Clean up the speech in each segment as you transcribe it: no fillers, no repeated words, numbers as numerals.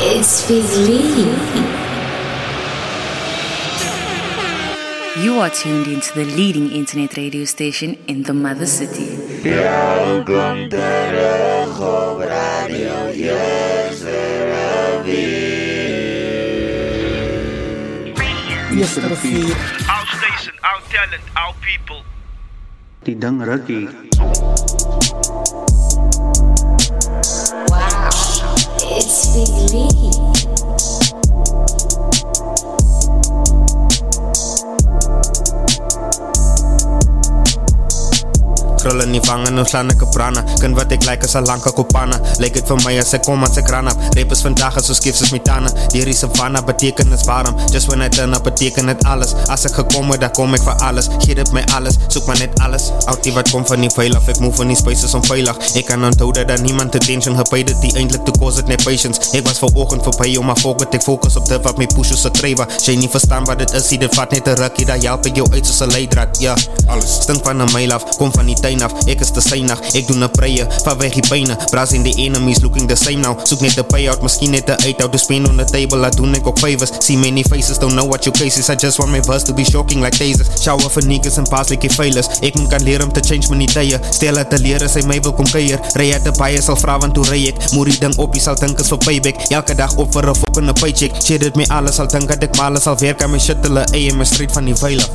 It's with Lee. You are tuned into the leading internet radio station in the mother city. Welkom terug op Radio Yesteriver. Yesteriver. Our station, our talent, our people. Die ding rukkie. Wow, it's big Krullen nie vangen, nou slaan ek op rana. Kind wat ek lyk is al lang ek op panne. Lyk het vir my as ek kom as ek ran op. Rap is vandag as so skiefs as my tande. Hierdie savana beteken is warm. Just when I turn up beteken het alles. As ek gekom het, dan kom ek vir alles. Gee dit my alles, soek maar net alles. Altie wat kom van die veil af, ek moe van die spaces onveilig. Ek kan onthou dat daar niemand attention gepaid het. Die eindelijk toe koos het net patience. Ek was vanoggend voorbij om maar volk wat ek focus op dit wat my push oos het trewa. As jy nie verstaan wat dit is, dit vat net een rukkie. Daar help ek jou uit soos een leidraad, ja. Alles stink van een myl af, kom van die af. Ek is te synig, ek doen 'n prayer, van weg die pyne. Bras en die enemies looking the same now. Soek net 'n payout, miskien net 'n uithoud. To spend on the table, laat doen ek ook favors. See many faces, don't know what your case is. I just want my verse to be shocking like tasers. Shower vir niggas en paas like die failures. Ek moet kan leer om te change my nie tye. Stel het te leer as hy my wil kom keier. Rij uit die baie sal vra want hoe rij ek. Moer die ding op, jy sal dink is vir payback. Elke dag op vir 'n fucking paycheck. Share dit my alles, sal dink dat ek male sal werk aan my shit. Hulle eie my street van die veil af.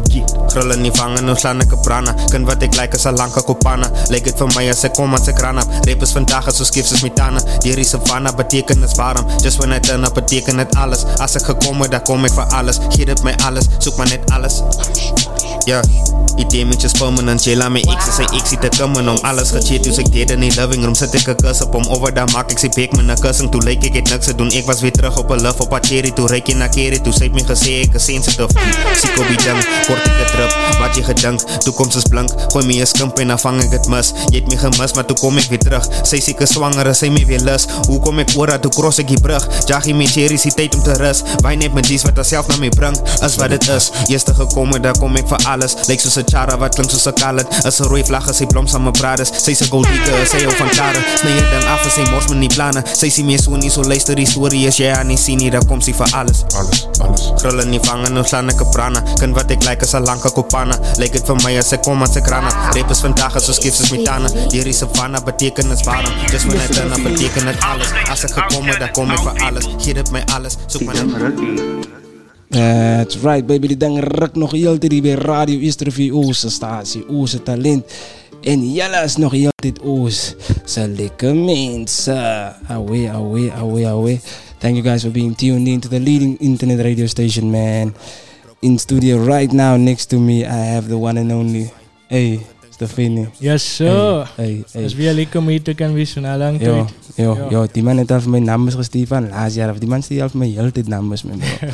Krullen nie vangen, nou slaan ek 'n brana. Kind wat ek lyk is al lank Kopana, lyk het vir my as ek kom as ek ran op. Rap is vandag as so skiefs as my tande. Hierdie savana beteken is warm. Just when I turn up beteken het alles. As ek gekom het, dan kom ek vir alles. Gee dit my alles, soek maar net alles. Ja, die damage is permanent. Jy laat my ex en sy ex te komen om alles gecheat. Toes ek deed in die living room, sit ek een kus op om over. Daar maak ek sy bek met een kussing. Toe lyk ek het niks te doen, ek was weer terug op een luf. Op a cherry, toe reik jy na keri. Toe sy het my gesê, ek is sensitive. Siek op die ding, kort ek het rip. Wat jy gedink, toekomst is blink. Gooi my een skimp en vang ek het mis, jy het my gemis, maar toe kom ek weer terug, sy sieke swanger en sy my weer lus, hoe kom ek oor, toe cross ek die brug, jagie my cherries die tyd om te rus, wijn het my dies wat daar self na my bring, is wat dit is, eerste gekomme, daar kom ek vir alles, lyk soos een chara wat klink soos een kalit, is een rooi vlag, is sy bloms aan my brades, sy is een goldieke, is sy hou van klare, snij jy ding af, is sy mors my nie plane, sy sê my so nie, so luister die story, as jy haar nie sien nie, daar kom sy vir alles, alles, krullen nie vangen, nou slaan ek op rana, kind wat ek lyk is al lang ek op panne, lyk het vir my as ek kom as ek rana, rap is vandag as so skiefs as my tande. Hierdie savana beteken is warm. Just when I turn up beteken het alles. As ek gekom het, dan kom ek vir alles. Gee dit my alles, soek my net. That's right baby, die ding ruk nog heeltyd by Radio Ysterplaat, ons stasie, ons talent. En julle is nog heeltyd ons se lekker mense. Away, away, away, away. Thank you guys for being tuned in to the leading internet radio station, man. In studio right now next to me, I have the one and only, hey, Mr. Fennie. Yes, sir. Hey. As we are lekker mee te kunnen wezen, al lang tijd. Ja, die man heeft al van mijn nummers gestuurd van laatst jaar. Of die man stuurt al van mijn hele tijd nummers, man, bro.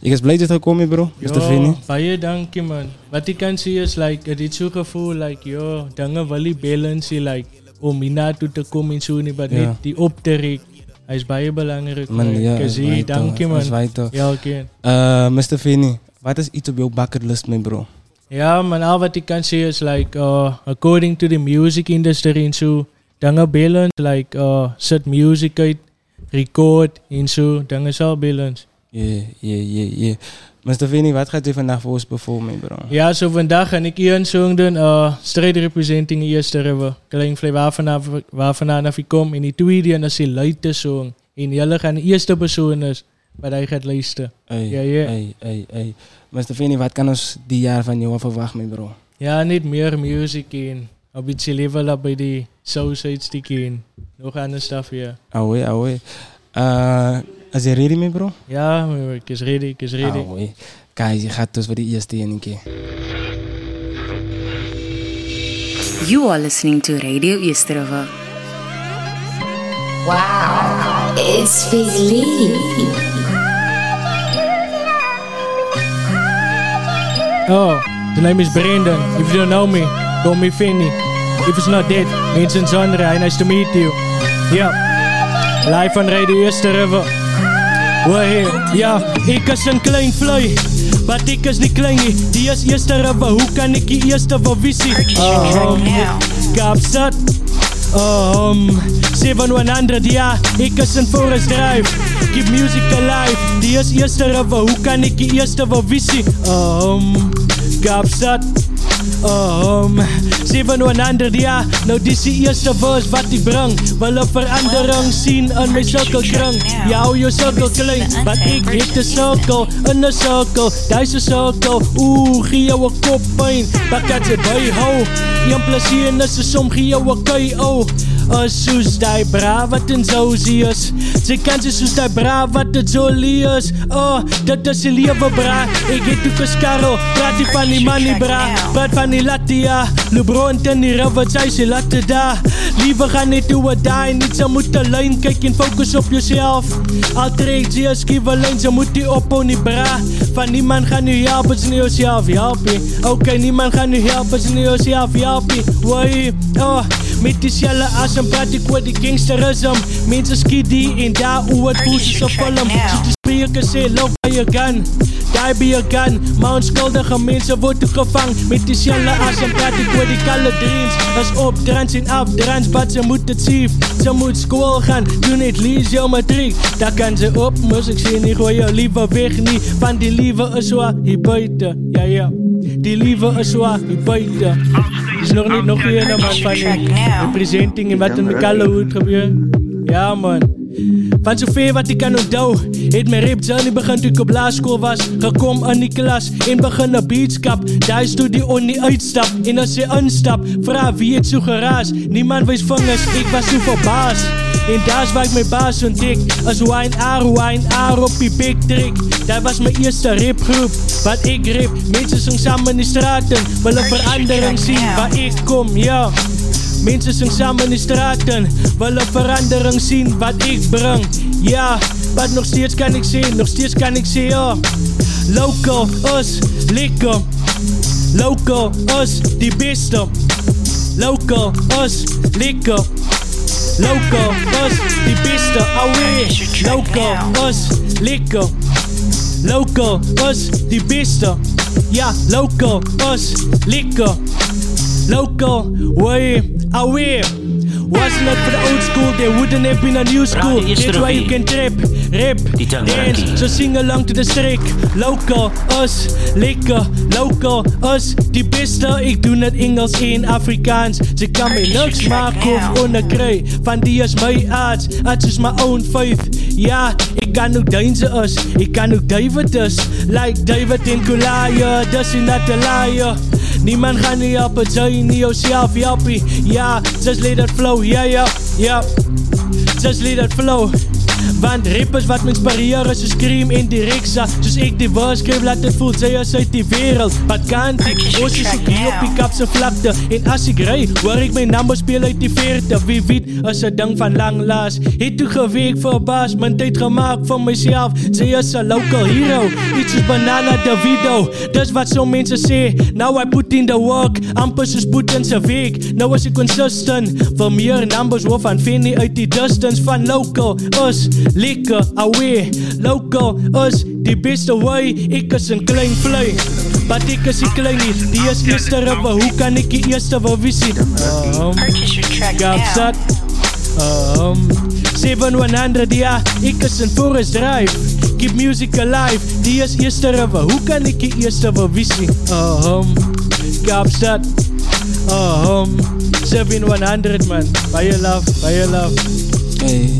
Ik is blij dat je gekomen bro. Mr. Fennie. Baie dankie, man. Wat ik kan zien is, like, het is zo'n gevoel, like, yo, dingen wel die balance, like, om hiernaartoe te komen en zo, maar niet die op te reken. Hij is baie belangrijk, man. Ja, ik zie, dankie, man. Ja, oké. Mr. Fennie, wat is iets op jouw bucketlist, man, bro? Ja, man, al wat ik kan zeggen is, like, according to the music industry en zo, dingen balance, like, set music uit, record en zo, dingen is al balance. Yeah. Mr. Fennie, wat gaat u vandaag voor ons performen, bro? Ja, zo vandaag ga ik hier een song doen, straight representing Yesteriver. Klein vlees waar vanaf ik kom, en die tweede en dat is die luide song. En jullie gaan de eerste persoon is, wat hij gaat luisteren. Hey. Mr. Fennie, wat kan ons die jaar van jou verwachten, bro? Ja, niet meer music in. Een beetje level up bij die Southside stick in. Nog andere stuff, ja. Awee. Is je ready, mee, bro? Ja, ik is ready. Awee. Kijk, je gaat dus voor de eerste in een keer. You are listening to Radio Yesteriver. Wow, it's Fizzly. Oh, the name is Brendon. If you don't know me, call me Fennie. If it's not dead, means it's Andre. Nice to meet you. Yeah. Live on Radio Yesteriver. We're here. Ja, ik is een klein vlei. But ik is niet klein nie. Die is Yesteriver. Hoe kan ik die eerste voor visie? Kaapstad. 7-100, ja, ik is een vooruitdrijf. Keep music alive, die is Yesteriver. Hoe kan ik die eerste wel visie? Kaapstad. 7-100, ja, nou dit is die eerste verse wat ik breng. Wil een verandering zien in mijn cirkelkring. Je hou je cirkel klein, maar ik hit de cirkel. In de cirkel, duizend cirkel. Oeh, gee jouw kop pijn. Pak dat je bij hou. Jan plezier is de som, gee jouw KO. Soos die bra wat in zosie is. Ze kan ze soos die bra wat in zolie is. Dat is die lewe bra. Ik heet Toekes Karel, praat die van die manie bra. Bad van die latia, Lebron ten die river, zij ze latte daar. Liever gaan niet toe die, niet ze moeten lijn. Kijk en focus op jezelf. Al trekt ze is kievelijn, ze moet die ophouden die bra. Van niemand gaan nu helpen, ze niet jezelf helpen. Oké, niemand gaan nu helpen, ze niet jezelf helpen. Wai, met die sjelle as en praat ik oor die gangsterism. Mensen skidie en daar oor het voel soos 'n film. So te spreke sê love by your gun, die by your gun. Maar onskuldige mense word toe gevang. Met die sjelle as en praat ik oor die kalle dreams. Is opdrans en afdrans, but ze moet het sief. Ze moet school gaan, doe net lees jou matriek. Daar kan ze op, moes ek sê nie, gooi jou liewe weg nie. Want die liewe is so hier buite, ja ja. Die lieve is zo hier buiten. Is nog niet nog weer man van die representing en wat in de kalle hoed gebeurt. Ja man. Van zover wat ik kan onthou, het my rap journey begin toe ek op laerskool was. Gekom in die klas en begin 'n beatskap. Daai studie on die uitstap en as jy instap, vra wie het so geraas. Niemand wys vingers, ek was so verbaas. En daar's waar ek my baas ontdek, as wine R op die big trick. Daai was my eerste rapgroep, wat ek rap. Mense sing saam in die strate, wil 'n verandering sien waar ek kom, ja. Mensen zijn samen in de straten, willen verandering zien wat ik breng. Ja, wat nog steeds kan ik zien, oh. Local us, lekker. Local us, die beste. Local us, lekker. Local us, die beste, alweer. Local us, lekker. Local us, die beste. Ja, local us, lekker. Local way away. Wasn't it for the old school, there wouldn't have been a new school. That's why you can trip, rip, dance, so sing along to the streak. Local us, lekker. Local us, die beste. Ik doe net Engels en Afrikaans. Ze kan me niks maken of onderkry. Van die is my aard, het is my own faith. Ja, ik kan ook dansen us, ik kan ook David us. Like David en Goliath, dus is not a liar. Niemand gaat niet helpen, zou je niet jouzelf helpen. Ja, just let it flow, ja ja, ja. Just let it flow. Want rippers wat me inspireren, ze scream in die riksa. Dus ik die woord schreef, laat het voelt, zij is uit die wereld. Wat kan die? Oos is ik hier op die kapse vlakte. En als ik rij, hoor ik mijn nummer speel uit die veerte. Wie weet, is een ding van lang laas. Het toe geweek verbaasd, mijn tijd gemaakt voor mezelf. Zij is een local hero, iets als Banana Davido. Dus wat zo'n mensen zeggen, now I put in the work. Amper ze spoed in zijn week, nou is ik consistent. Voor meer numbers hoor van Fennie uit die distance. Van local, us. Lekker, away, local, us, die beste way. Ik is een klein vlei, maar ik is een klein niet. Die is Yesteriver, hoe kan ik die eerste wel visie? Kapsat, 7-100, ja, ik is een forest drive. Keep music alive, die is Yesteriver, hoe kan ik die eerste wel visie? Kapsat, 7-100 man, by your love, by your love. Hey.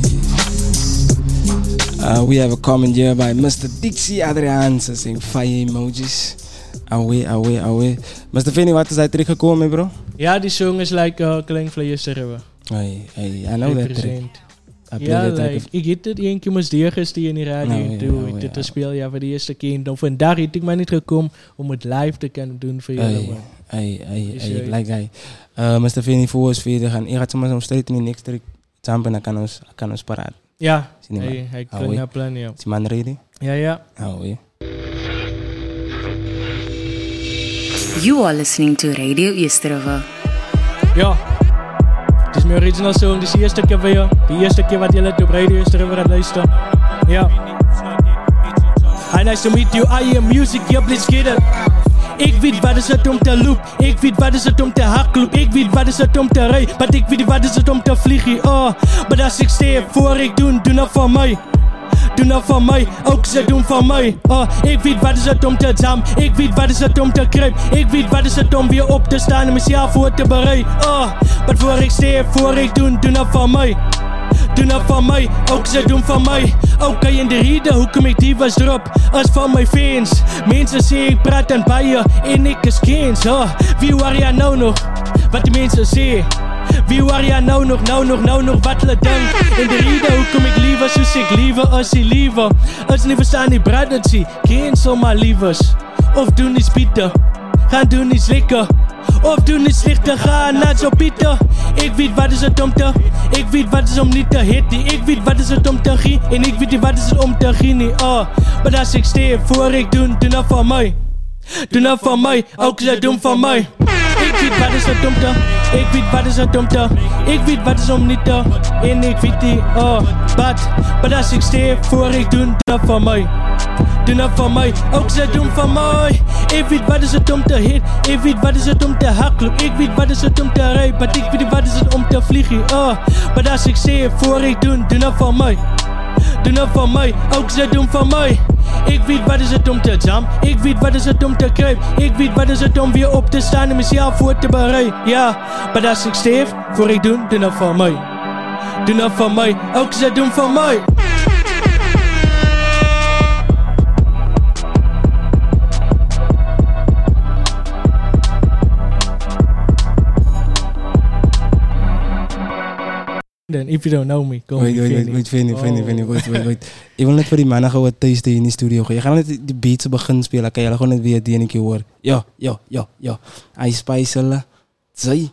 We have a comment here by Mr. Dixie Adriaanse saying fire emojis. Away. Mr. Fennie, wat is hij teruggekomen, bro? Ja, die song is like Klein Vleeseriver. Hey, I know that track. Ja, like, ik heb dit één keer gisteren in de radio. Dit speel ja voor de eerste keer. Dan vandaag heb ik mij niet gekomen om het live te kunnen doen voor jullie. Hey, like hij. Mr. Fennie, voor ons verder gaan. Ik ga zomaar zo'n straight in de next track. Samen dan kan ons paraat. Ja, hij kan naar plan, ja. Is die man ready? Ja. You are listening to Radio Yesteriver. Ja, het is mijn original song. Dit is de eerste keer weer. De eerste keer wat jullie op Radio Yesteriver gaat luisteren. Ja. Hi, nice to meet you. I am music, yeah, please get it. Ik weet wat is het om te loop. Ik weet wat is het om te hakloop. Ik weet wat is het om te rij. Want ik weet wat is het om te vliegen. Oh, maar als ik steef voor ik doe dat voor mij. Doe nou van mij, ook ze doen van mij. Oh, ik weet wat is het om te zam. Ik weet wat is het om te kruip. Ik weet wat is het om weer op te staan en mezelf voor te bereiden. Oh, wat voor ik steef, voor ik doe nou van mij. Doe nou van mij, ook ze doen van mij. Ook kan je in de rieden, hoe kom ik die was erop? Als van mijn fans. Mensen zien ik praat en bijen en ik is keens. Oh, wie waar jij nou nog? Wat de mensen zien. Wie waar jij nou nog wat le denkt. In de rieden, hoe kom ik liever, zoals ik liever, als ik liever. Als niet verstaan die braden zie, geen zomaar lievers. Of doen iets bieten, gaan doen iets lekker. Of doen iets lichter, gaan naar zo bieten. Ik weet wat is het om te, ik weet wat is om niet te hitten. Ik weet wat is het om te gien, en ik weet wat is het om te gien. Oh, maar als ik steef, voor ik doe dat van mij. Doe dat van mij, ook ze doen van mij. Ik weet wat is het om te, ik weet wat is het om te. Ik weet wat is om niet te, en ik weet die, oh, wat. Maar als ik steef, voor ik doe dat van mij. Doe dat van mij, ook ze doen van mij. Ik weet wat is het om te hit. Ik weet wat is het om te hakken. Ik weet wat is het om te rijden. Maar ik weet wat is het om te vliegen. Oh, maar als ik steef, voor ik doe dat van mij. Doe dat van mij, ook ze doen van mij. Ik weet wat is het om te jam. Ik weet wat is het om te kruip. Ik weet wat is het om weer op te staan en mezelf voor te bereiden. Ja, maar als ik steef, voor ik doe dat van mij. Doe dat van mij, ook ze doen van mij. If you don't know me, go wait, wait. Ik wil net voor die mannen gewoon thuis in die studio gaan. Je gaat net die beats beginnen spelen. Kan je gewoon net weer die ene keer horen. Ja. I spice la. Zai.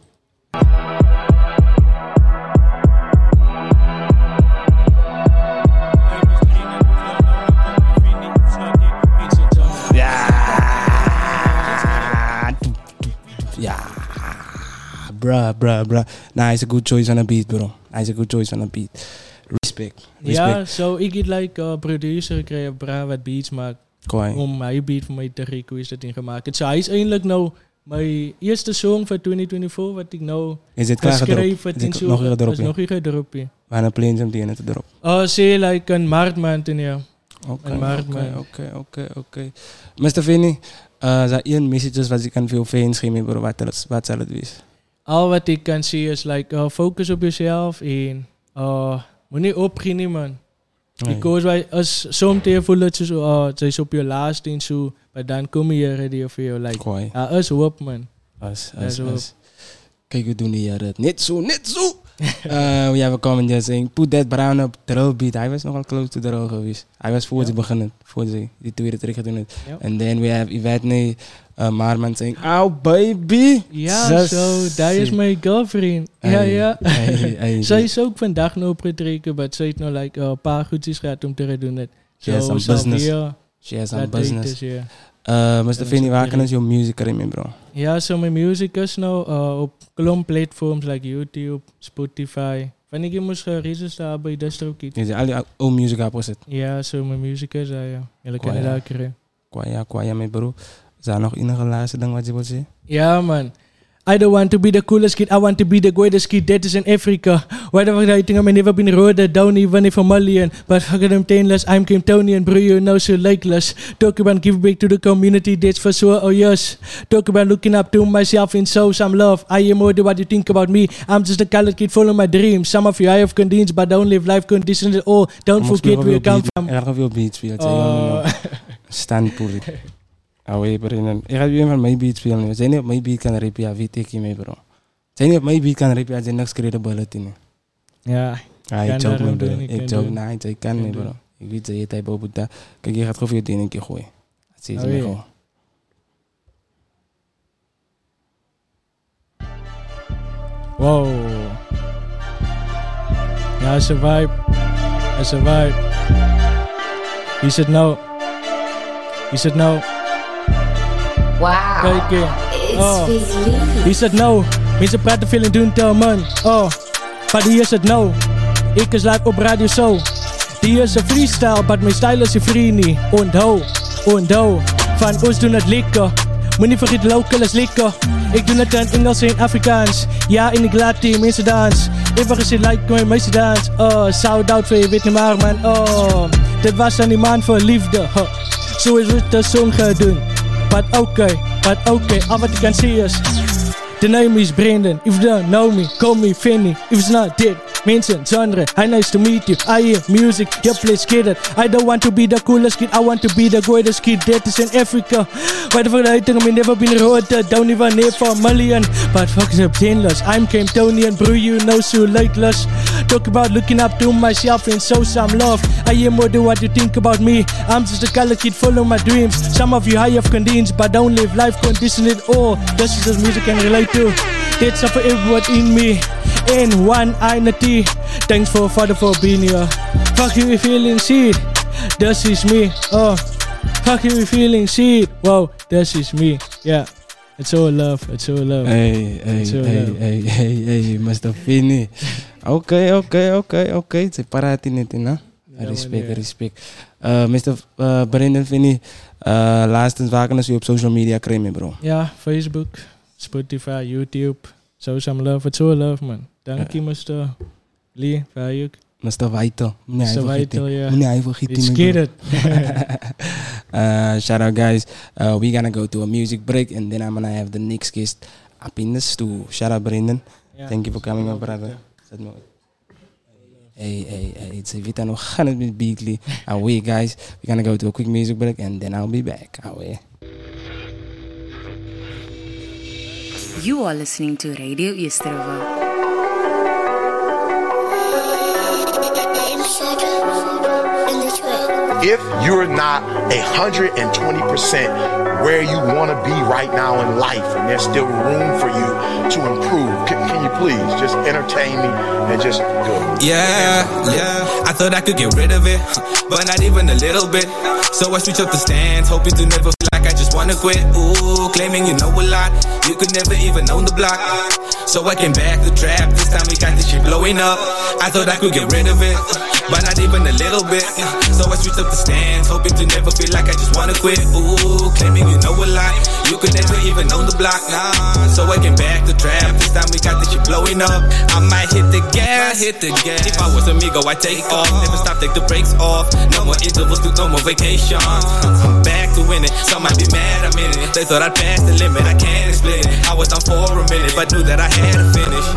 Ja. Bruh. Nah, it's a good choice on a beat, bro. Respect. Ja, so ik heb like producer gekregen, braaf wat beats maakt. Om mijn beat voor mij te request in gemaakt. Het is eigenlijk nou mijn eerste song van 2024 wat ik nou geschreven heb. Is nog een dropje. Wanneer plannen ze die te drop? Say like een maart in ja. Oké. Mr. Fennie, zijn één messages wat ik aan veel fans geef, bro. Wat zal het wees? Al wat ik kan zien is like focus op jezelf en moet niet opgeven, man. Because als soms voel je zo, het is op je laatste en zo, maar dan kom je ready voor je like. Als hoop, man. Als. Kijk, we doen hier het. Net zo. Ja, we komen hier zeggen, put that brown up, drill beat. Hij was nogal close to the roll geweest. Hij was voor ze beginnen, voor ze die tweede trick doen het. And then we have Yvette Maarman saying, oh baby. Ja, zo, dat is mijn girlfriend. Ja. Zij is ook vandaag nog opgetreden, maar ze heeft nog like, een paar goedjes gehad om te doen het. She has some business. Yeah. Mr. Fennie, waar kan je je music remember, bro? Ja, so mijn music is nou op klomp platforms like YouTube, Spotify. Wanneer ik moest geregistreerd bij DistroKid. Je al die oude music opgezet? Ja, so mijn music is dat, ja. Jullie kunnen daar keren. Kwaja, mijn bro. Is daar nog enige laatste ding wat je wilt zeggen? Ja, man. I don't want to be the coolest kid. I want to be the greatest kid that is in Africa. Why the fuck do you think I'm never been roaded down even if a million? But fuck it, I'm taintless. I'm Kryptonian, bro. You know, so likeless. Talk about give back to the community. That's for sure. Oh, yes. Talk about looking up to myself and show some love. I am more than what you think about me. I'm just a colored kid following my dreams. Some of you I have conditions, but don't live life conditions at all. Don't forget where you come from. I love your beats. Stand for it. Ik ga weer van mijn beat spelen. Als jij niet op mijn beat kan rappen, weet ik je mee, bro. Als jij niet op mijn beat kan rappen, had je niks credibility. Ja, ik joke me, bro. Ik kan niet, bro. Ik weet dat je tijd boven daar. Kijk, je gaat gewoon voor je ding een keer gooien. Dat zie je me gewoon. Wow. Ja, is een vibe. Is het nou? Wow. Kijk hier. Is het nou? Mensen praten veel en doen tel, man. Oh, maar hier is het nou. Ik is live op Radio Show. Die is een freestyle, maar mijn style is je vriend niet. Onthoud, van ons doen het lekker. Moet niet vergeten, local is lekker. Ik doe het in Engels en Afrikaans. Ja, en ik laat die mensen dansen. Ik wacht eens in like, mijn mensen dansen. Oh, shout out voor je weet niet maar, man. Oh, dit was dan die man voor liefde. Huh. Zo is het de song gedaan. But okay, al wat ik kan zien is. The name is Brendon. If you don't know me, call me Fennie. If it's not dead, mention genre. Hi, nice to meet you. I am music. Your place, kid. I don't want to be the coolest kid. I want to be the greatest kid. That is in Africa. Why the fuck I think I'm never been roted? Don't even need for a million. But fuck is obtainless. I'm Camtonian, bro. You know, so lightless. Talk about looking up to myself and show some love. I am more than what you think about me. I'm just a colored kid. Follow my dreams. Some of you high of conditions, but don't live life conditioned at all. This is just music and relate. That's up for everyone in me, in one identity. Thanks for father for being here. Fuck you if feeling shit, this is me. Oh, fuck you if feeling shit. Wow, this is me. Yeah, it's all love. Hey, Mr. Fennie. Okay. Ze paraat in het, na. Respect. Mr. Brendon Fennie, laatstens waken als u op social media cremen, bro. Ja, Facebook. Spotify, YouTube, show some love. It's all love, man. Thank you, Mr. Lee, Vayuk. Mr. Vital. Mr. Vital, yeah. It's good. Shout out, guys. We're going to go to a music break, and then I'm going to have the next guest up in the stool. Shout out, Brendon. Yeah, thank you for coming, my brother. Hey, it's Vita nog gaan het met Beatley. Away, guys. We're going to go to a quick music break, and then I'll be back. Away. You are listening to Radio Yesteriver. If you're not 120% where you want to be right now in life, and there's still room for you to improve, can you please just entertain me and just do it? Yeah. I thought I could get rid of it, but not even a little bit. So I switch up the stands, hoping to never feel like I just wanna quit. Ooh, claiming you know a lot, you could never even own the block. So I came back to trap, this time we got this shit blowing up. I thought I could get rid of it, but not even a little bit. So I switched up the stands, hoping to never feel like I just wanna quit. Ooh, claiming you know a lot, you could never even own the block. Nah, so I came back to trap, this time we got this shit blowing up. I might hit the gas. If I was amigo, I take off, never stop, take the brakes off. No more intervals, no more vacations. I'm back to winning. Some might be mad, I'm in it. They thought I'd pass the limit, I can't explain it. I was down for a minute, but knew that I had to finish.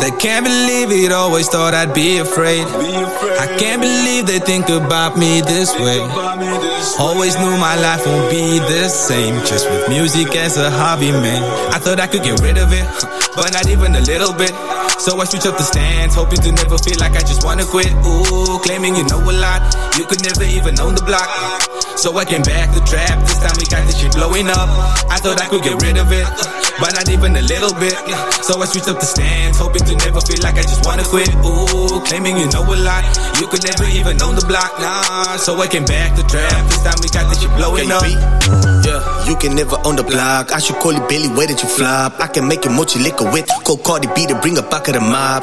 They can't believe it, always thought I'd be afraid. I can't believe they think about me this way. Always knew my life won't be the same, just with music as a hobby, man. I thought I could get rid of it, but not even a little bit. So I switch up the stands, hoping to never feel like I just wanna quit. Ooh, claiming you know a lot, you could never even own the block. So I came back to trap, this time we got this shit blowing up. I thought I could get rid of it, but not even a little bit. So I switched up the stands, hoping to never feel like I just wanna quit. Ooh, claiming you know a lot, you could never even own the block. Nah, so I came back to trap, this time we got this shit blowing up. Yeah, you can never own the block. I should call you Billy, where did you flop? I can make it mochi liquor with cold Cardi B to bring a back of the mob.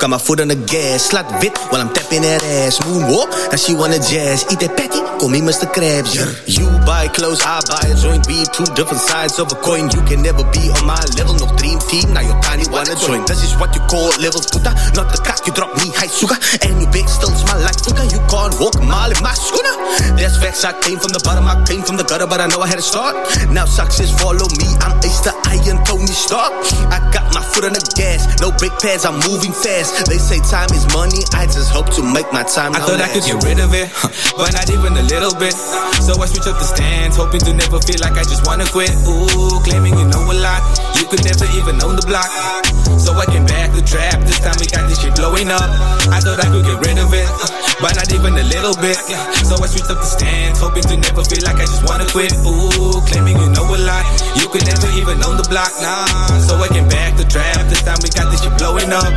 Got my foot on the gas, slot wit while I'm tapping that ass. Moonwalk, now she wanna jazz. Eat that patty, call me Mr. Krabs. Yeah. You buy clothes, I buy a joint. We two different sides of a coin. You can never be on my level. No dream team, now your tiny wanna join. This is what you call levels, puta. Not a cock, you drop me high sugar. And you big still smell like sugar. You can't walk a mile in my schooner. That's facts, I came from the bottom. I came from the gutter, but I know I had a start. Now success follow me. I'm Ace the Iron Tony Stark. I got my foot on the gas. No big pads, I'm moving fast. They say time is money, I just hope to make my time. I thought I could get rid of it, but not even a little bit. So I switch up the stands, hoping to never feel like I just wanna quit. Ooh, claiming you know a lot, you could never even own the block. So I came back to trap, this time we got this shit blowing up. I thought I could get rid of it, but not even a little bit. So I switched up the stands, hoping to never feel like I just wanna quit. Ooh, claiming you know a lot, you could never even own the block. Nah, so I came back to trap, this time we got this shit blowing up.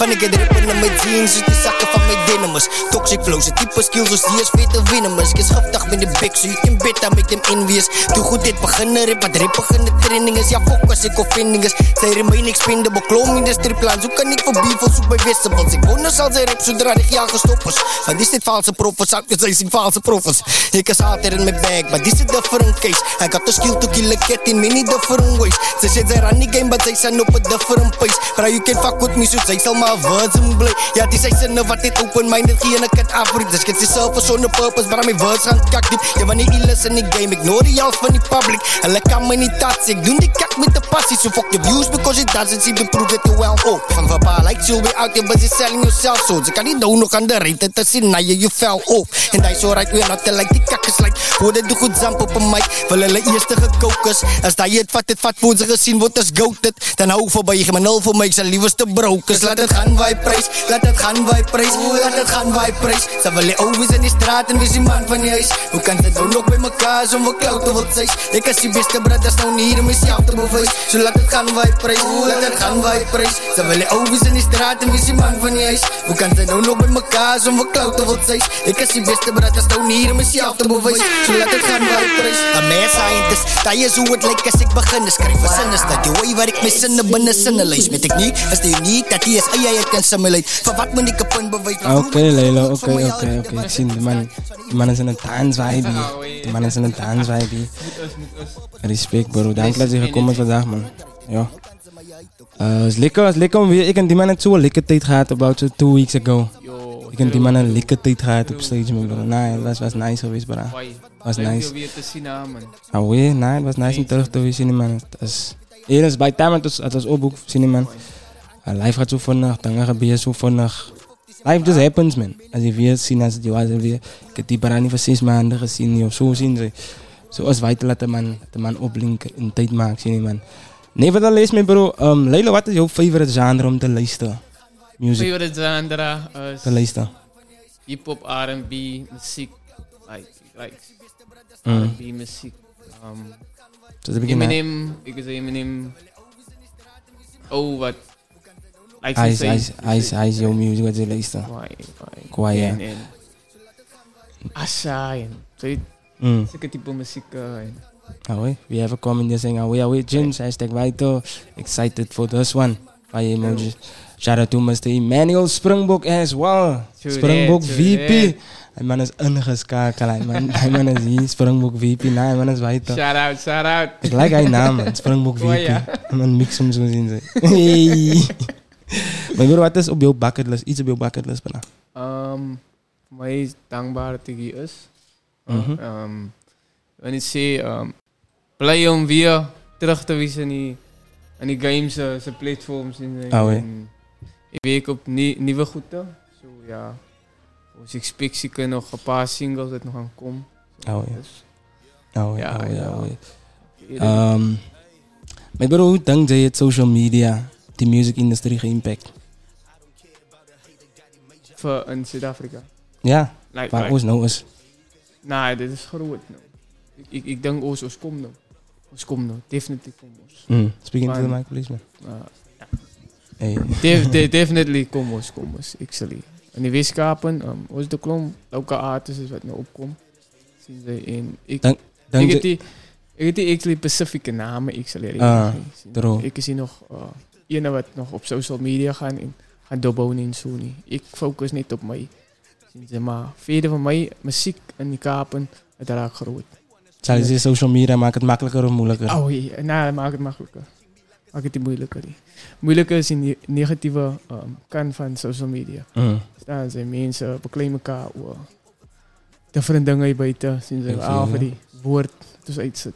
Van ik het rippen in mijn jeans, dus die zakken van mijn dynamos. Toxic flows, type skills, dus die is weer de winners. Ik schaf dag met de big, so you can bet I make them envious. Doe goed dit, beginnen rip, wat rippen de training is. Ja, fuck als ik op vinding is. Zij remain, ik spin de bekloom in de striplaan. Zo kan ik voorbij, van zoek bij Wissabans. Ik bonus als een rip, zodra ik jou gestoppers. Want is dit valse profes, uitgezien zijn valse profes. Ik is altijd in mijn bag, maar die zit er voor een case. Hij got the skill to kill a cat in many different ways. Ze zit er aan die game, maar zij zijn op een different pace. But you can fuck with me, so zij zal maar verzen blij. Ja, die zij zinnen wat dit open-minded hier en ik kan afbreken. Dus ik zit zelf als zonder purpose, maar aan mijn words gaan kakdiep. Ja, wanneer je les in die game, ignore die helft van die public. En ik kan me niet tatsen, ik doe die kak met de passie. So fuck the views, because it doesn't seem to prove that you well off. Van papa lijkt zo weer out, en was je selling yourself so. Ze kan niet nou nog aan de rente te zien, na je fell off. En hij zo right weer not te like die kakkers like. Hoor dat doe goed zamp op een mic, wil hulle eerste gekokers. Als dat je het vat voor ze gezien wordt, is goated. Dan hou voorbij, geef me nul voor mij, ik zijn lieverste brokers. Laat het gaan, wij prijs, laat het gaan, wij prijs, laat het gaan, wij prijs. Ze willen always in die straat en wees die man van die huis. Hoe kan ze doen nog bij mekaar, zo'n verklouten wat zij is. Ik is die beste brothers, nou niet hier om jezelf te bewijzen. Zo laat het gaan, wij prijs, laat het gaan, wij prijs. Ze willen always in die straat en wees die man van die huis. Hoe kan ze doen nog bij mekaar, zo'n verklouten wat zij is. Ik is die beste brothers, nou niet hier om jezelf te bewijzen. Zo laat het gaan, wij prijs. Een meer scientist, dat is hoe het lijkt als ik begin. Schrijf een zin, is dat die way waar ik mijn zinnen binnen zinnen lees. Met ik niet, is die uniek, dat die is en jij het kan simulate. Van wat moet ik een punt bewijzen? Oké, Laylow, oké. Ik zie de man is in een dansvibe. Respect, bro. Dank dat je gekomen vandaag, man. Ja. Het is lekker om weer. Ik en die man het zo'n lekker tijd gehad, about 2 weeks ago. Ik heb die man een lekker tijd gehad op stage, man, bro. Nee, het was nice geweest, bro. Was nice. Weer te zien, man. Oh, nee, het was nice om terug te zien, man. Eerst bij Tamen, het was ook zien, man. Life gaat zo vannacht, dingen gebeuren zo vannacht. Life just happens, man. Als je weer ziet, als het je was, weer. Ik heb die bro niet voor 6 maanden gezien, of zo zien ze. Zoals wij te laten, man. De man oplinken en tijd maken, zien, man. Nevertheless, mijn bro. Laylow, wat is jouw favorite genre om te luisteren? Music. Favorite genre is te luisteren. Hip-hop, R&B, muziek. Like R&B muziek. Ik zeg Eminem. Oh, wat. Ice, jouw music, wat je luisteren. Kwaai, ja. Asha, en zulke type muziek. We have a comment there saying, away, James, hashtag Vito. Excited for this one. Fire emojis. Shout out to Mr. Emmanuel Springbok as well. Springbok VIP. Mijn man is ingeskakeld. Mijn man is hier, Springbok VIP. Nee, mijn man is Vito. Shout out. Ik like hij naam, man. Springbok VIP. Man mix hem zo zien ze. Maar broer, wat is op jouw bucketlist? Iets op jouw bucketlist, bijna. Mij is dankbaar dat ik hier is. Wanneer ik zei, blij om weer terug te wezen in die games, de platforms. En ik werk op nieuwe goeden. Zo ja, als ik spreek, zie ik nog een paar singles dat nog aan komen. Ja. Maar bro, hoe denk jij het social media de music industrie geïmpact? In Zuid-Afrika? Ja, maar ons nou is. Nee, dit is groot nou. Ik denk ons komt nou. Ons komt nou, definitely komt ons. Speaking to the mic, please, man. Hey. Definitely kom ons, actually. En die wetenskappen, ons de klom, elke artist is wat nou opkomt. Zien ze in. Ik heb die actually specifieke namen, actually. Ik zie nog, ene wat nog op social media gaan en gaan doorbonen en zo niet. Ik focus niet op mij. Zien ze, maar verder van mij, muziek en die kapen, het raakt groot. Zal je social media maakt het makkelijker of moeilijker? Oh ja, nee, maakt het makkelijker. Maakt het niet moeilijker. Moeilijker is de negatieve kant van social media. Dus dan zijn mensen bekleed elkaar. Different dingen buiten. Zien ze al van die woord dus uitzet.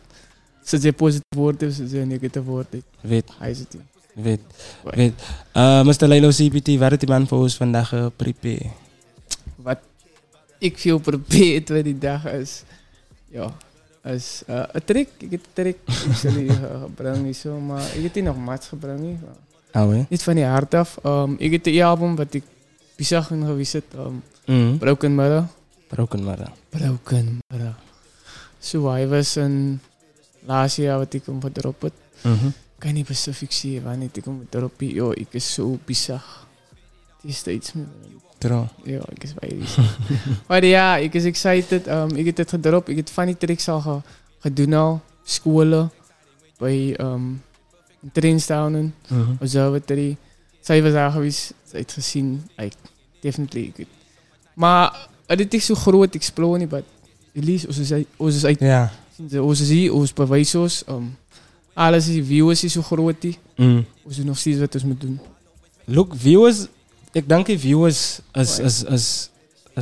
Zit je positief woord of zit je negatief woord? Weet. Mr. Laylow CPT, waar is die man voor ons vandaag prepared? Wat ik veel prepared bij die dag is... Ja. Is een trick. Ik heb een trick. Ik zal die gebruiken niet zo, maar ik heb die nog maats gebruikt. Niet van die hard af. Ik heb die album wat ik bizar heb geweest. Broken Mirrors. Zo, hij was een laatste jaar wat ik hem gedropt heb. Ik kan niet specifiek zien wanneer ik hem gedropt heb. Ik is zo bizar. die steeds meer. Terwijl. Ja, ik is bij die. Maar ja, ik is excited. Ik heb het gedropt. Ik heb van die tricks al gedaan al. Scholen. Bij trainstownen. Observatory. Zij was daar geweest. Zij heeft gezien. Definitely. Maar het is zo groot. Ik sploor niet. Maar at least als zij... Ja. Als zij, als bewijzers. Alles is viewers is zo groot. Als ze nog steeds wat we moeten doen. Look, viewers... Ik denk die viewers als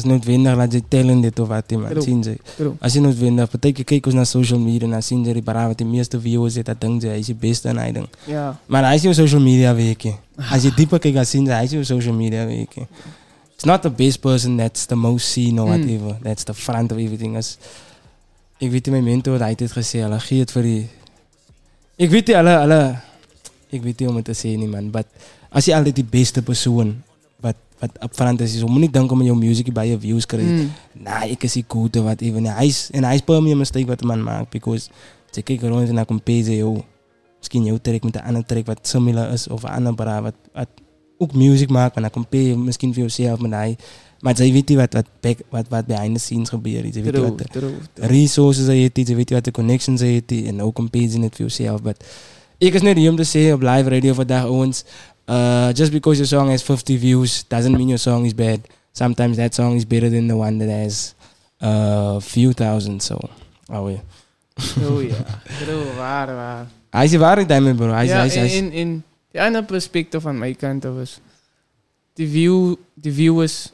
noodwendig dat ze tellen dit of wat, maar zien ze. Als je noodwendig, betekent kijkers naar social media en zien ze dat de meeste viewers zitten, dat denken ze, hij is het beste aan iedereen. Ja. Maar als je op social media werkt, als je dieper kijkt, dan zien ze, hij is op social media werkt. It's not the best person that's the most seen or whatever. That's the front of everything. Ik weet in mijn mentor, hij heeft het gezegd, geeft voor die... Ik weet niet, ik weet niet om het te zeggen, man, maar als je altijd die beste persoon... Wat opvallend is, je moet niet denken om jouw muziek bij je views krijgt. Nee, ik is die goed of wat even. En hij is per me een mistake wat de man maakt. Because ze kijken rond en dan komt PZ, joh. Misschien jouw track met een andere track wat similar is of een ander bra wat ook muziek maakt. Maar dan komt PZ misschien voor jezelf met hij. Maar ze weten wat behind the scenes gebeurt. Ze weten wat de resources ze heeft, ze weten wat de connections ze heeft. En ook komt PZ net voor jezelf. Maar ik is net hier om te zeggen op live radio vandaag, Owens. Just because your song has 50 views doesn't mean your song is bad. Sometimes that song is better than the one that has a few thousand. So, oh yeah. Oh yeah. Bro, waar. Hij is waar ik daarmee, bro. Ja, in de andere perspectief van mijn kant was de viewers,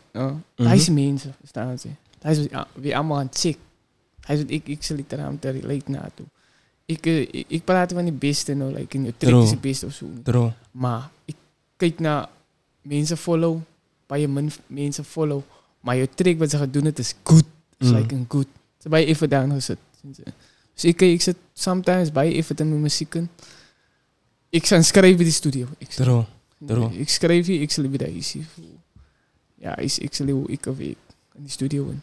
hij is mensen, verstaan ze. Hij is weer allemaal aan het ziek. Hij is ik zal het eraan te relate naartoe. Ik praat van de beste, nou, like in je track is de beste of zo. True. Maar ik kijk naar mensen follow, bij je mensen follow, maar je trick wat ze gaan doen, het is goed. Het is like een goed. Ze bij even down gezet. Dus ik zit sometimes bij even met muzieken. Ik ga schrijven in de studio. True. Ik schrijf hier, ik zal bij de IC. Ja, ik zal ik of ik in de studio in.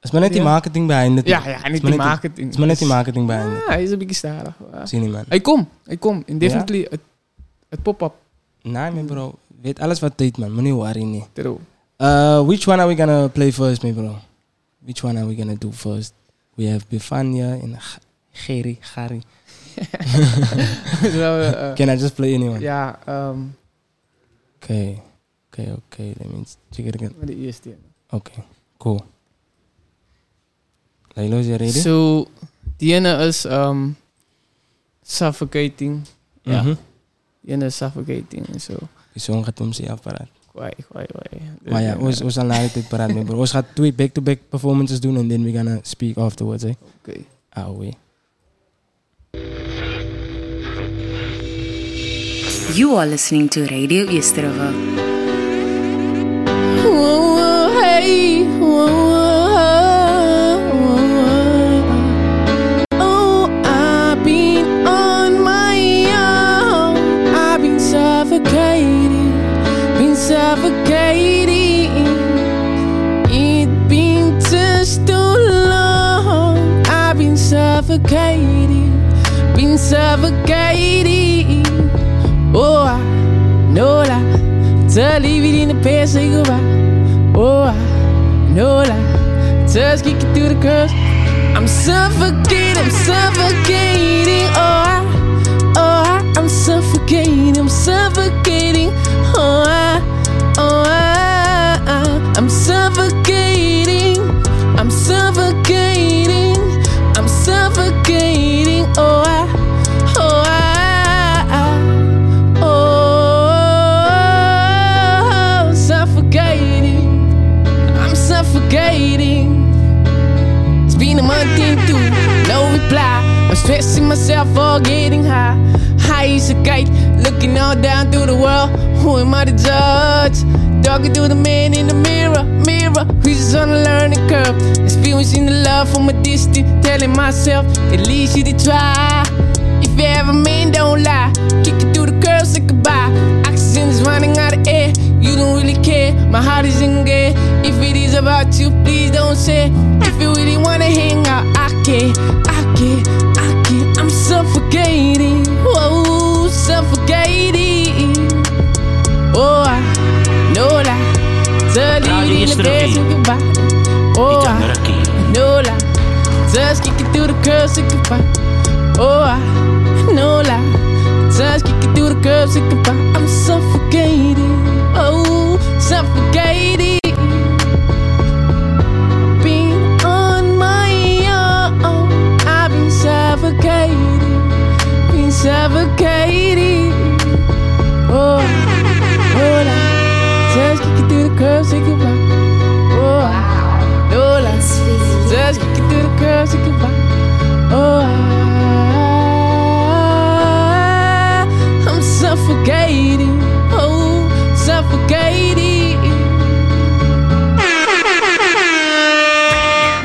Is maar net die marketing behind het. Ja, net die marketing. Is maar net die marketing behind het. Ja, hij is een beetje starig. Zie niet, man. Hij kom. En definitely het pop-up. Nee, man, bro. Weet alles wat tijd, man. Meneer Warini. True. Which one are we gonna play first, man, bro? Which one are we gonna do first? We have Bifania and Gary. Can I just play anyone? Ja. Okay. Let me check it again. De eerste. Okay, cool. So, the end is suffocating. Yeah. The end is suffocating. So. Die song gaat ons afparaat. Kwaai. Maar ja, we gaan later dit paraat mee. We gaan 2 back-to-back performances doen en then we gonna speak afterwards. Eh? Okay. Auwe. You are listening to Radio Yesteriver. Whoa, hey, whoa. Suffocating, it been just too long. I've been suffocating. Oh, I know that to leave it in the past, say goodbye. Oh, I know that just kick it through the curves. I'm suffocating. I'm suffocating. I'm suffocating. I'm suffocating. It's been a month and 2, no reply. I'm stressing myself for getting high. High as a kite, looking all down through the world. Who am I to judge? Talking to the man in the mirror, who's on a learning curve. Experiencing the love from a distance, telling myself, at least you did try. If you ever man, don't lie. Kick it through the curves, say goodbye. Oxygen is running out of air, you don't really care. My heart is in gear. If it is about you, please don't say. If you really wanna hang out, I can't. I'm suffocating. Whoa, suffocating. Oh, I Yesteriver. Niet aan de rakier. No lie. Thuis kicking through the curves, ik kan pijn. Oh, no lie. Thuis kicking through the curves, ik kan pijn. I'm suffocated. Oh, suffocated. Being suffocated. Oh, Lola, just kick it through the curves, it can rock. Oh, Lola, just kick it through the curves, it can rock. Oh, I'm suffocated. Oh, suffocated.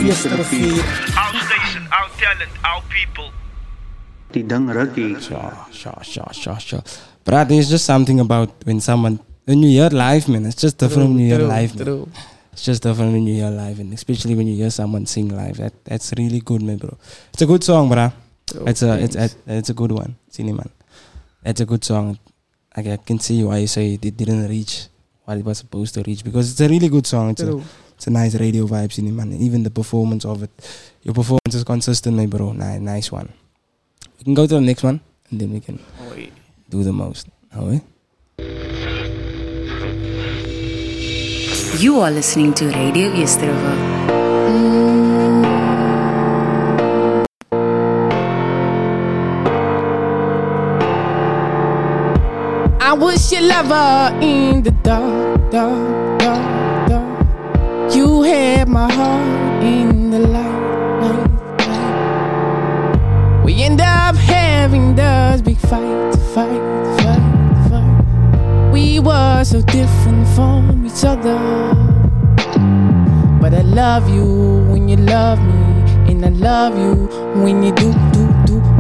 Yes, it'll feed. Our station, our talent, our people. Die dang rugby. Sure. But there's just something about when you hear live, man. It's just different when you hear live, man. It's just different when you hear live, and especially when you hear someone sing live. That's really good, man, bro. It's a good song, bro. It's a good one, man. It's a good song. I can see why you say it didn't reach what it was supposed to reach, because it's a really good song. It's a nice radio vibe, man. Even the performance of it, your performance is consistent, man, bro. Nice one. We can go to the next one, and then we can do the most. You are listening to Radio Yesteriver. I was your lover in the dark. You had my heart in the light. We end up having those big fight. We were so different from each other, but I love you when you love me, and I love you when you do,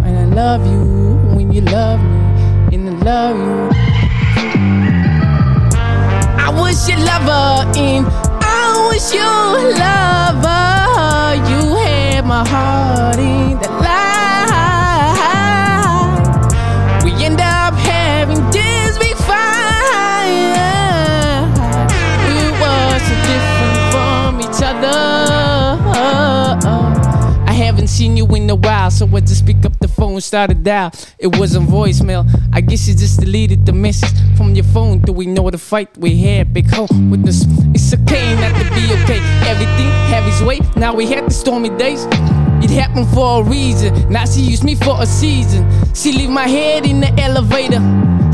and I love you when you love me, and I love you. I was your lover, and I was your lover. You had my heart in the light. I haven't seen you in a while, so I just pick up the phone, start a dial. It wasn't voicemail, I guess you just deleted the message from your phone to ignore the fight we had back home with this. It's okay not to be okay. Everything have its way. Now we had the stormy days. It happened for a reason. Now she used me for a season. She leave my head in the elevator.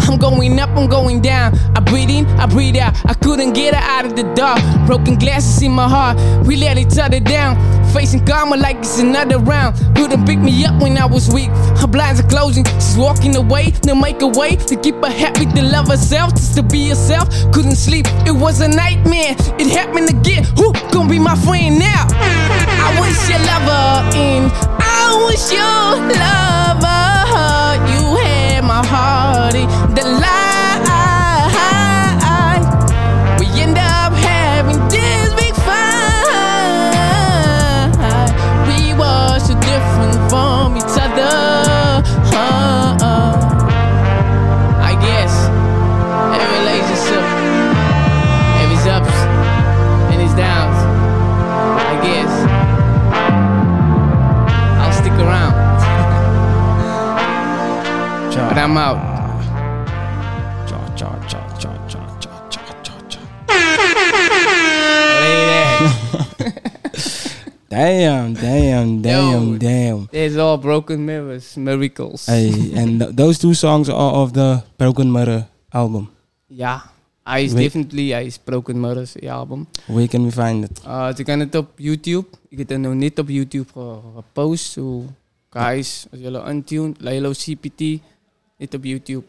I'm going up, I'm going down. I breathe in, I breathe out. I couldn't get her out of the dark. Broken glasses in my heart. We let each other down. Facing karma like it's another round. Couldn't pick me up when I was weak. Her blinds are closing. She's walking away. No make a way to keep her happy, to love herself, just to be herself. Couldn't sleep. It was a nightmare. It happened again. Who gonna be my friend now? I was your lover, and I was your lover. You had my heart in the light. We end up having this big fight. We were so different from each other. I guess every relationship, every ups and its downs. I guess I'll stick around, but I'm out. Damn. There's all Broken Mirrors, Miracles. Hey, and those two songs are of the Broken Mirror album. Yeah, Hij is Broken Mirrors album. Where can we find it? Ze kan het op YouTube. Ik heb het nog niet op YouTube gepost. So guys, als jullie untuned, Laylow CPT, niet op YouTube.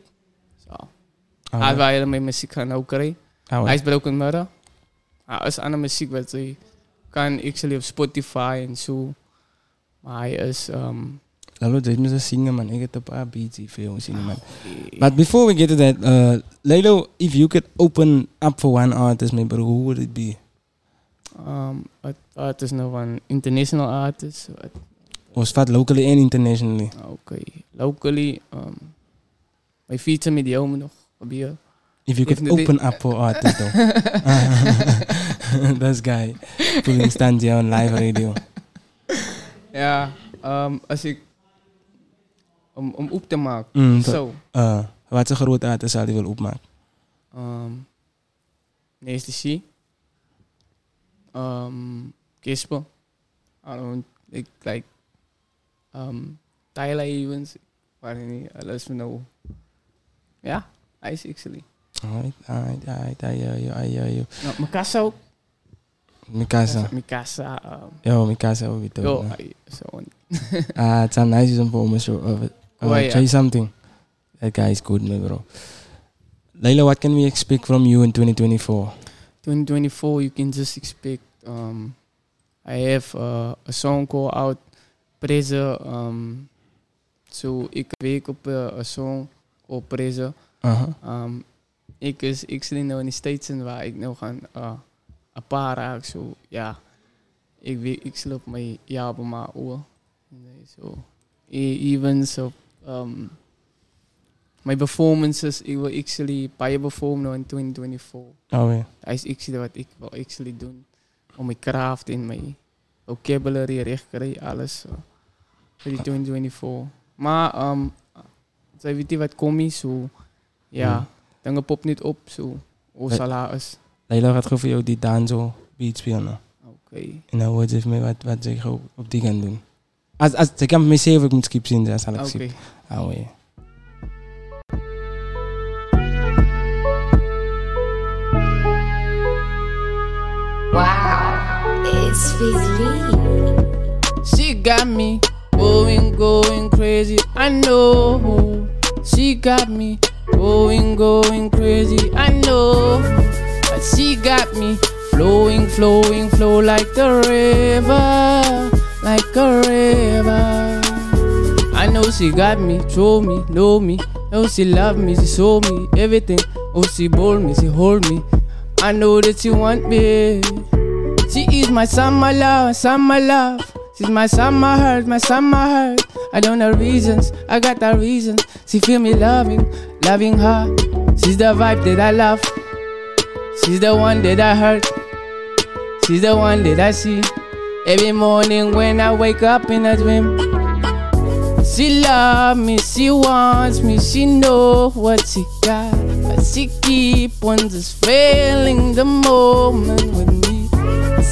Waar jullie mijn muziek gaan ook krijgen. Hij is Broken Mirror. Als andere muziek wat ze... kan actually op Spotify en zo. Maar hij is... Lalo, dit moet je zingen, man. Ik heb een paar beats die veel zingen, man. But before we get to that, Laylow, if you could open up for one artist, man, bro, who would it be? Artist nou van international artist? Of wat locally en internationally? Okay. Locally, mijn feature met die omen nog. If you could open up for artist, though. This guy pulling Stantia on live radio. Ja, als ik... Om op te maken. Zo. Wat zijn grote artiesten zal hij willen opmaken? Neestie C. Kisper. Ik like... Tyler Evans. Ik weet niet, alles van nou. Ja, hij is actually. Alright, I hear you. No, Mikasa ook. Mikasa. Mikasa ook weer. Yo, so. It's a nice information of it. Try something. That guy is good, my bro. Laylow, what can we expect from you in 2024? 2024, you can just expect. I have a song called out, Preza. So ik werk op een song called Preza. Ik is actually nou in de States en waar ik nou gaan een paar raak zo ja ik weet ik sloop mijn ja op mijn oor zo even zo mijn performances ik wil actually bij performen nou in 2024 dat is actually wat ik wil actually doen om mijn kracht in mijn vocabulary recht krijgen alles voor die 2024 maar zij weet je wat komt zo ja dan pop niet op zo o salaris. Laylow gaat gewoon voor jou die danzo beat spelen. Oké. En dan wordt het me wat ze gewoon op die gaan doen. Als ik kan me zeggen ik moet skip zien dan zal ik skip. Oké. Wow, it's Fizzly. She got me going crazy. I know she got me. Going crazy, I know. But she got me flowing, like the river, like a river. I know she got me, throw me, know me. Oh, she love me, she show me everything. Oh, she bold me, she hold me. I know that she want me. She is my summer love. She's my summer heart. I don't know reasons, I got the reasons. She feel me loving her. She's the vibe that I love. She's the one that I hurt. She's the one that I see. Every morning when I wake up in a dream. She love me, she wants me, she know what she got. But she keep on just failing the moment with me.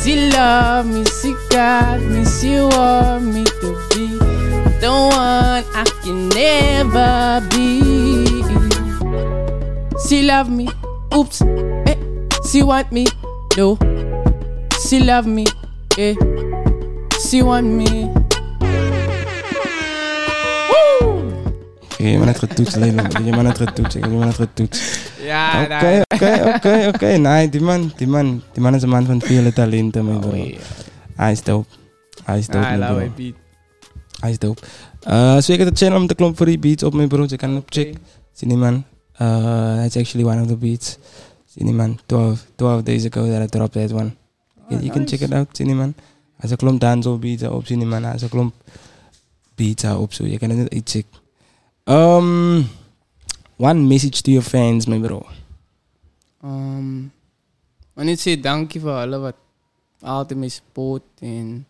She love me, she got me, she want me to be the one I can never be. She love me, oops, eh. She want me, no. She love me, eh. She want me. Woo! Ik heb je maar net getoetst. Ja, daar. Oké. Nee, die man is een man van vele talenten, man. Hij is dope. I love it, beat. Hij is dope. So ik heb het channel om te klompen voor die beats op mijn broer. Je kan op check. Zie die man. That's actually one of the beats. Zie die man. 12 days ago that I dropped that one. You can check it out. Zie die man. Als een klomp danzo beats op. Zie die man. Als een klomp beats op. Zo. Je kan het niet checken. One message to your fans, my bro. I need to say thank you for all of it. Altijd mijn support. En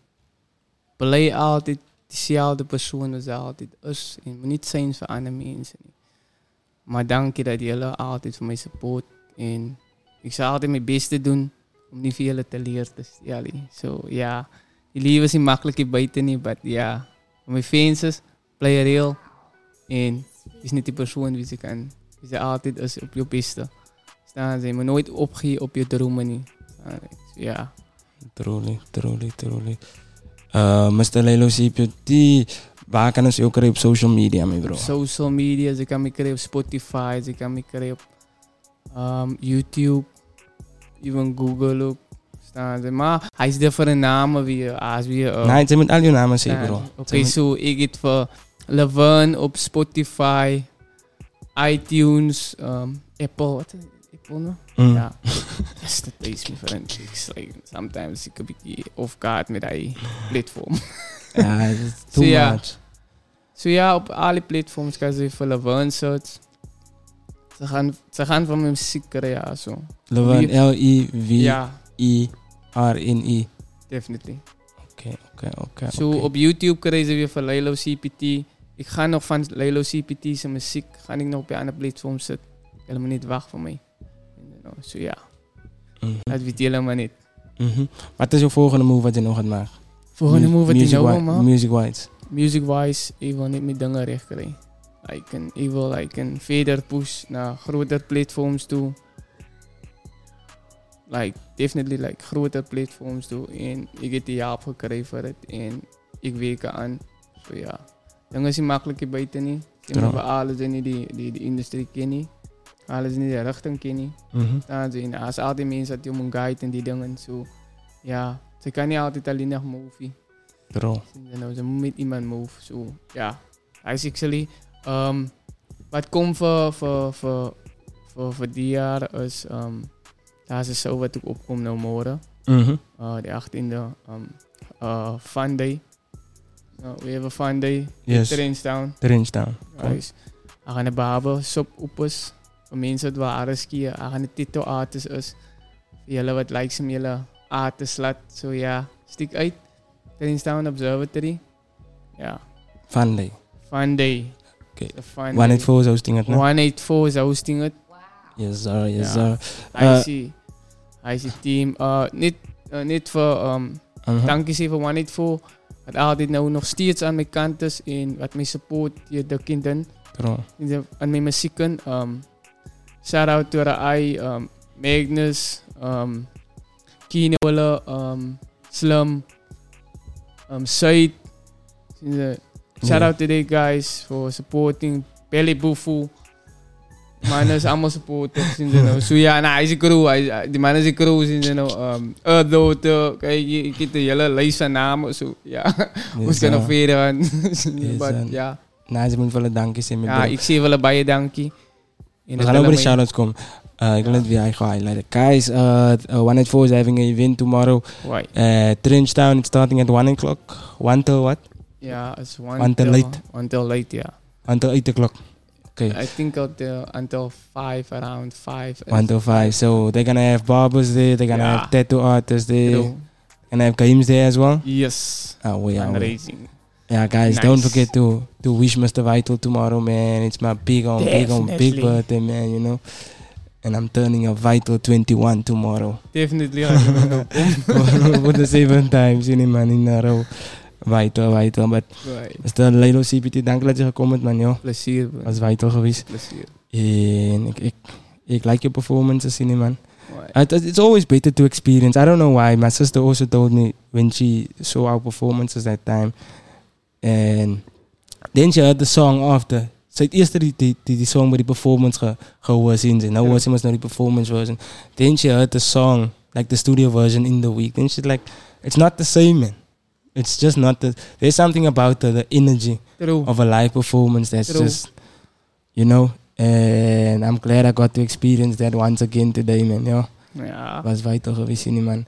blij altijd. Diezelfde persoon is altijd us. En we niet zijn voor andere mensen. Maar dank je dat jullie altijd voor mij support. En ik zal altijd mijn beste doen om niet veel te leren. Dus ja, die leven is niet makkelijk buiten niet. Maar ja, mijn fans is play real. En is niet die persoon die ze kan. Ze altijd is op je beste. Staan ze me nooit opgeven op je dromen niet. Ja. Truly. Mr. Laylow CPT, waar kan ze ook krijgen op social media, mijn bro? Social media, ze kan me krijgen op Spotify, ze kan me krijgen op YouTube, even Google ook. Maar hij is er voor een naam weer. Nee, ze met al je namen zeggen, bro. Oké, zo ik het voor Livirne op Spotify, iTunes, Apple, wat is Apple nou? Ja, dat is mijn vriend. Sometimes ik een beetje off guard met die platform. Ja, dat is too much. Zo ja, op alle platforms kan ze voor Livirne search. Ze gaan van mijn muziek krijgen, zo. Livirne, L-I-V. Ja, Livirne. Definitely. Oké. Zo op YouTube krijg je weer van Laylow CPT. Ik ga nog van Laylow CPT zijn muziek. Ga ik nog op een andere platform zetten. Helemaal niet wacht voor mij. Zo ja. Dat weet je helemaal niet. Mm-hmm. Wat is je volgende move wat je nog gaat maken? Volgende move wat je nog gaat maken? Music-wise. Music-wise, ik wil niet meer dingen recht krijgen. Ik wil verder push naar grotere platforms toe. Definitely grotere platforms toe. En ik heb die jaap gekregen voor het. En ik werk aan. So, ja. Dan is het makkelijker buiten niet. Je moet alles in die industrie kennen. Alles in de richting kennen. Mm-hmm. Dan als altijd mensen die moet guiden en die dingen. So, ja, ze kan niet altijd alleen nog movie. Ze moet met iemand move. So, ja. Actually, wat komt voor die jaar is... Daar is zo wat ik opkom naar morgen. Mm-hmm. De 18e Fun Day. We hebben Fun Day. Yes. Trenchtown. Nice. We gaan de baben, sub-oepers. Mensen die waar is kiezen. We gaan de titel-artist is. Jullie wat likes om jullie artist laat. Zo ja, stiek uit. Trenchtown Observatory. Ja. Fun Day. Okay. 184 is hosting it. 184 is hosting it. Yes sir. I see team. Niet voor dankjes even 184. Wat altijd nou nog steeds aan mijn kant is en wat mij support de kinderen. En mijn muzieken. Shout out to Rai, Magnus, Kinola, Slum, Said. Shout out to the guys for supporting Pele Bufu. Man is allemaal supporters, so ja, hij is een crew, die man is een crew, Earthdoter, kijk, je kent de hele lijst van namen, so ja, we zijn nog verder aan, ja. Nou, ze moeten wel een dankje zijn. Ja, ik zie wel een baie dankje. We gaan over de shoutouts komen, ik wil het weer eigenlijk highlighten. Guys, 184 is having an event tomorrow, Trenchtown, it's starting at 1 o'clock, 1 till what? Ja, it's 1 till late. 1 till late, ja. 1 till 8 o'clock. Okay. I think around 5. 1 to 5. So they're going to have barbers there. They're going to have tattoo artists there. True. And have Kaim's there as well? Yes. Fundraising. Yeah, guys, nice. Don't forget to wish Mr. Vital tomorrow, man. It's my big birthday, man, you know. And I'm turning a Vital 21 tomorrow. Definitely. For the 7 times in a row. Vital, maar right. Mr. Laylow CPT, dank dat je gekomen bent, man, joh. Plezier, man. Dat is Vital geweest. Plezier. En ik like your performances, man. Right. It's always better to experience. I don't know why. My sister also told me when she saw our performances that time. And then she heard the song after. Ze heeft eerst die song bij die performance gehoord. Nou was ze maar die performance version. Then she heard the song, like the studio version in the week. Then she's like, it's not the same, man. It's just not the... There's something about the energy of a live performance that's just... You know? And I'm glad I got to experience that once again today, man. Yeah. Was vital geweest, man.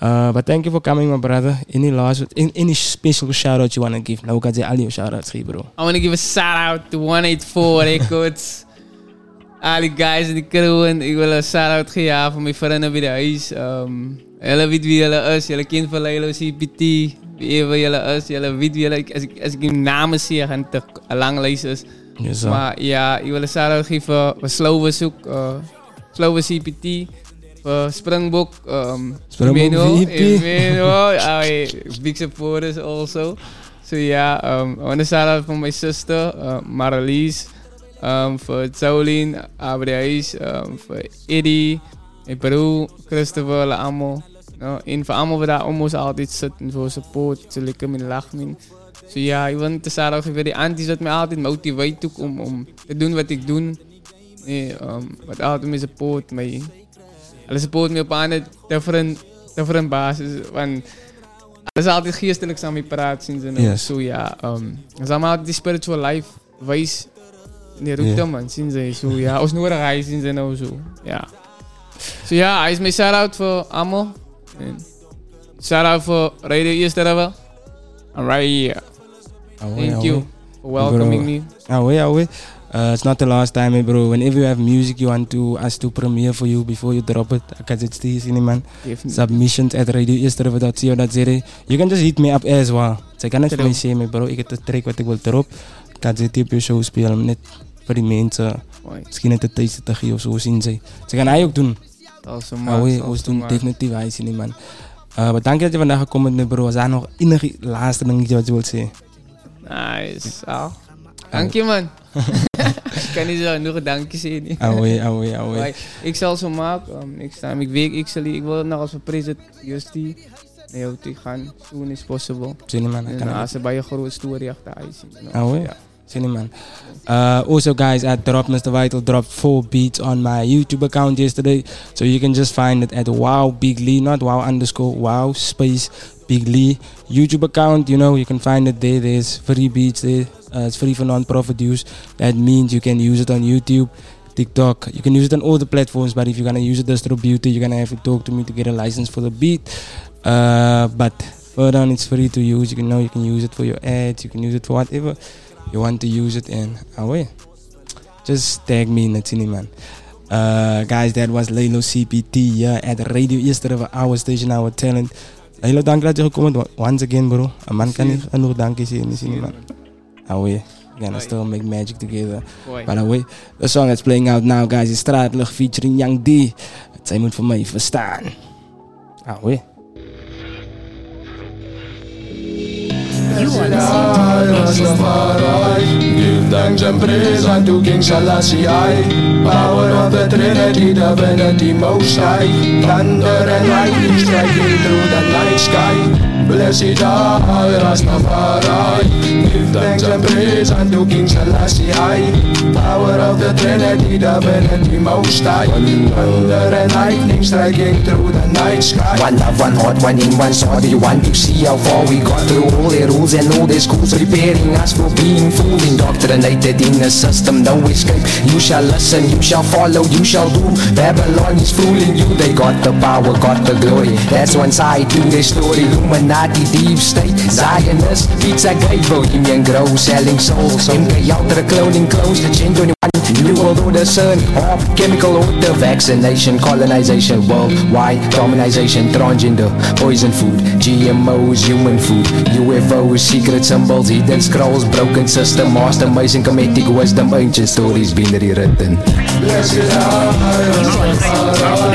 But thank you for coming, my brother. Any special shout-out you want to give? Nou, ik had ze al je shout-outs geven, bro. I want to give a shout-out to 184 Records. All the guys in the crew. En ik wil een shout-out geven voor mijn vrienden bij de huis. Jullie weten wie jullie is. Jullie kind van Laylow CPT. Wie jullie is, jullie weten wie jullie... Als ik die namen zie, gaan het een lang lijst is. Yes, maar ja, ik wil een shout-out geven voor Slower CPT, voor Springbok. Springbok VIP. Big supporters also. So ja, ik wil een shout-out voor mijn zuster, Marlies. Voor Jolien, Abreis, voor Eddie, mijn broer, Christopher, allemaal. En voor allemaal wat daar almost altijd zitten voor support, ze lekker met lachen. Dus ja, ik wil het samen geven. Die aunties dat mij altijd motiveert om te doen wat ik doe. Wat altijd mij support mij. Alle support mij op een different basis. Want alles altijd geestelijk samen praten. Dus ja, ze hebben altijd die spiritual life wijs in de route, man. Zo ja, als nodig hij is en zo. Ja. Dus ja, hij is mijn shout-out voor allemaal. And shout out for Radio Yesteriver. I'm right here. Thank you for welcoming me. It's not the last time, bro. Whenever you have music you want to us to premiere for you before you drop it, because it's the cine, man. Definitely. Submissions at radioyesteriver.co.za. You can just hit me up as well. Jy kan net vir my sê, my bro, ek het 'n track wat ek wil drop. Kan jy dit op jou show speel net vir die mense? Miskien net 'n taste te gee of so sien sy. Jy kan hy ook doen. Daar's so mooi. Ons doen definitief hy sien, man. Maar dankie dat jy vandag gekom het, my bro. Is daar nog enige laaste ding wat jy wil sê? Nice. Ja. Dankie, man. Ik kan niet zo genoeg dankjes zien. Awee. Ik zal zo maken. Ik wil nog als verprezent Justy. Nee, ook die gaan. Soon is possible. Zin man. Ik kan als bij je grote story achter je zien. Awee. Zin man. Also guys, I dropped Mr. Vital dropped 4 beats on my YouTube account yesterday. So you can just find it at WowBigLee. Not wow_WowBigLee YouTube account. You know, you can find it there. There's free beats there. It's free for non-profit use. That means you can use it on YouTube, TikTok. You can use it on all the platforms, but if you're going to use it as distributor, you're going to have to talk to me to get a license for the beat. But further on, it's free to use. You can use it for your ads. You can use it for whatever you want to use it in. Away. Just tag me in the tini, man. Guys, that was Laylow CPT here at Radio Yesteriver, our station, our talent. Laylow, thank you for coming once again, bro. A man can't even thank you in the cine, man. Away, we're gonna still make magic together. Boy. By the way, the song that's playing out now, guys, is Straatlug featuring Young D. Het zij moet voor mij verstaan. Away. You are give thanks and praise unto King Selassie I, power of the Trinity, divinity most high, thunder and lightning striking through the night sky. Blessed are Rastafari. Give thanks and praise unto King Selassie I, power of the Trinity, divinity most high, thunder and lightning striking through the night sky. One love, one heart, one in one sword. Do you want to see how far we got through all their rules and all their schools, preparing us for being fooled, indoctrinated in a system, no escape. You shall listen, you shall follow, you shall do. Babylon is fooling you. They got the power, got the glory. That's one side to their story. Illuminati, deep state, Zionists, pizza gate, bohemian grow, selling souls, MK Ultra, cloning clones, the change 21, new world order, sun, hop, chemical order, vaccination, colonization, worldwide, domination, transgender, poison food, GMOs, human food, UFOs, secret symbols, hidden scrolls, broken system, master, amazing comedic wisdom, ancient stories being rewritten. Blessed are